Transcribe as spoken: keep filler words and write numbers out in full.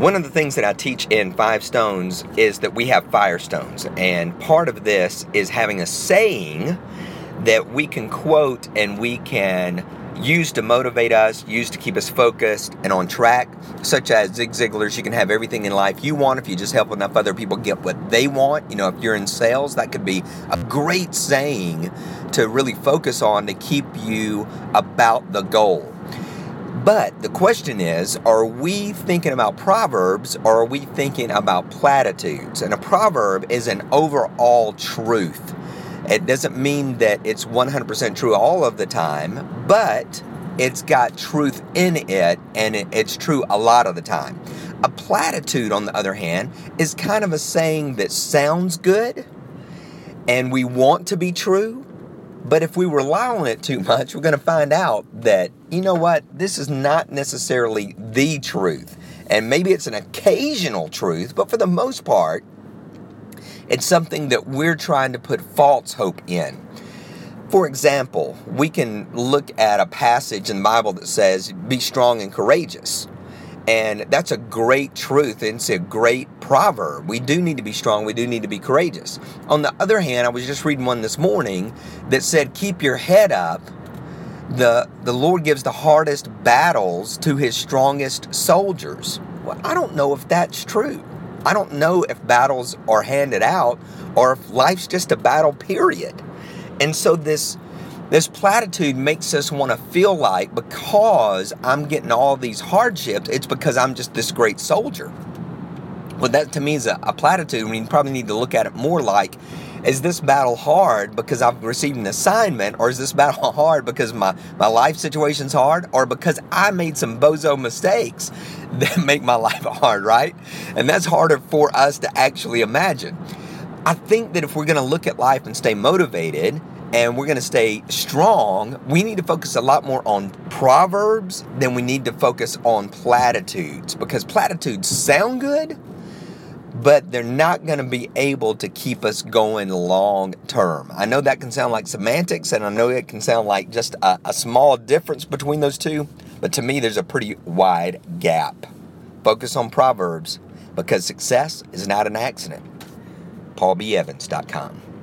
One of the things that I teach in Five Stones is that we have fire stones, and part of this is having a saying that we can quote and we can used to motivate us, used to keep us focused and on track, such as Zig Ziglar's, you can have everything in life you want if you just help enough other people get what they want. You know, if you're in sales, that could be a great saying to really focus on to keep you about the goal. But the question is, are we thinking about proverbs or are we thinking about platitudes? And a proverb is an overall truth. It doesn't mean that it's one hundred percent true all of the time, but it's got truth in it, and it's true a lot of the time. A platitude, on the other hand, is kind of a saying that sounds good, and we want to be true, but if we rely on it too much, we're going to find out that, you know what, this is not necessarily the truth, and maybe it's an occasional truth, but for the most part, it's something that we're trying to put false hope in. For example, we can look at a passage in the Bible that says, be strong and courageous. And that's a great truth. It's a great proverb. We do need to be strong. We do need to be courageous. On the other hand, I was just reading one this morning that said, keep your head up. The, the Lord gives the hardest battles to his strongest soldiers. Well, I don't know if that's true. I don't know if battles are handed out or if life's just a battle, period. And so this this platitude makes us want to feel like because I'm getting all these hardships, it's because I'm just this great soldier. Well, that to me is a, a platitude. We probably need to look at it more like, is this battle hard because I've received an assignment, or is this battle hard because my, my life situation's hard, or because I made some bozo mistakes that make my life hard, right? And that's harder for us to actually imagine. I think that if we're going to look at life and stay motivated and we're going to stay strong, we need to focus a lot more on proverbs than we need to focus on platitudes, because platitudes sound good, but they're not going to be able to keep us going long term. I know that can sound like semantics, and I know it can sound like just a, a small difference between those two, but to me, there's a pretty wide gap. Focus on proverbs, because success is not an accident. Paul B Evans dot com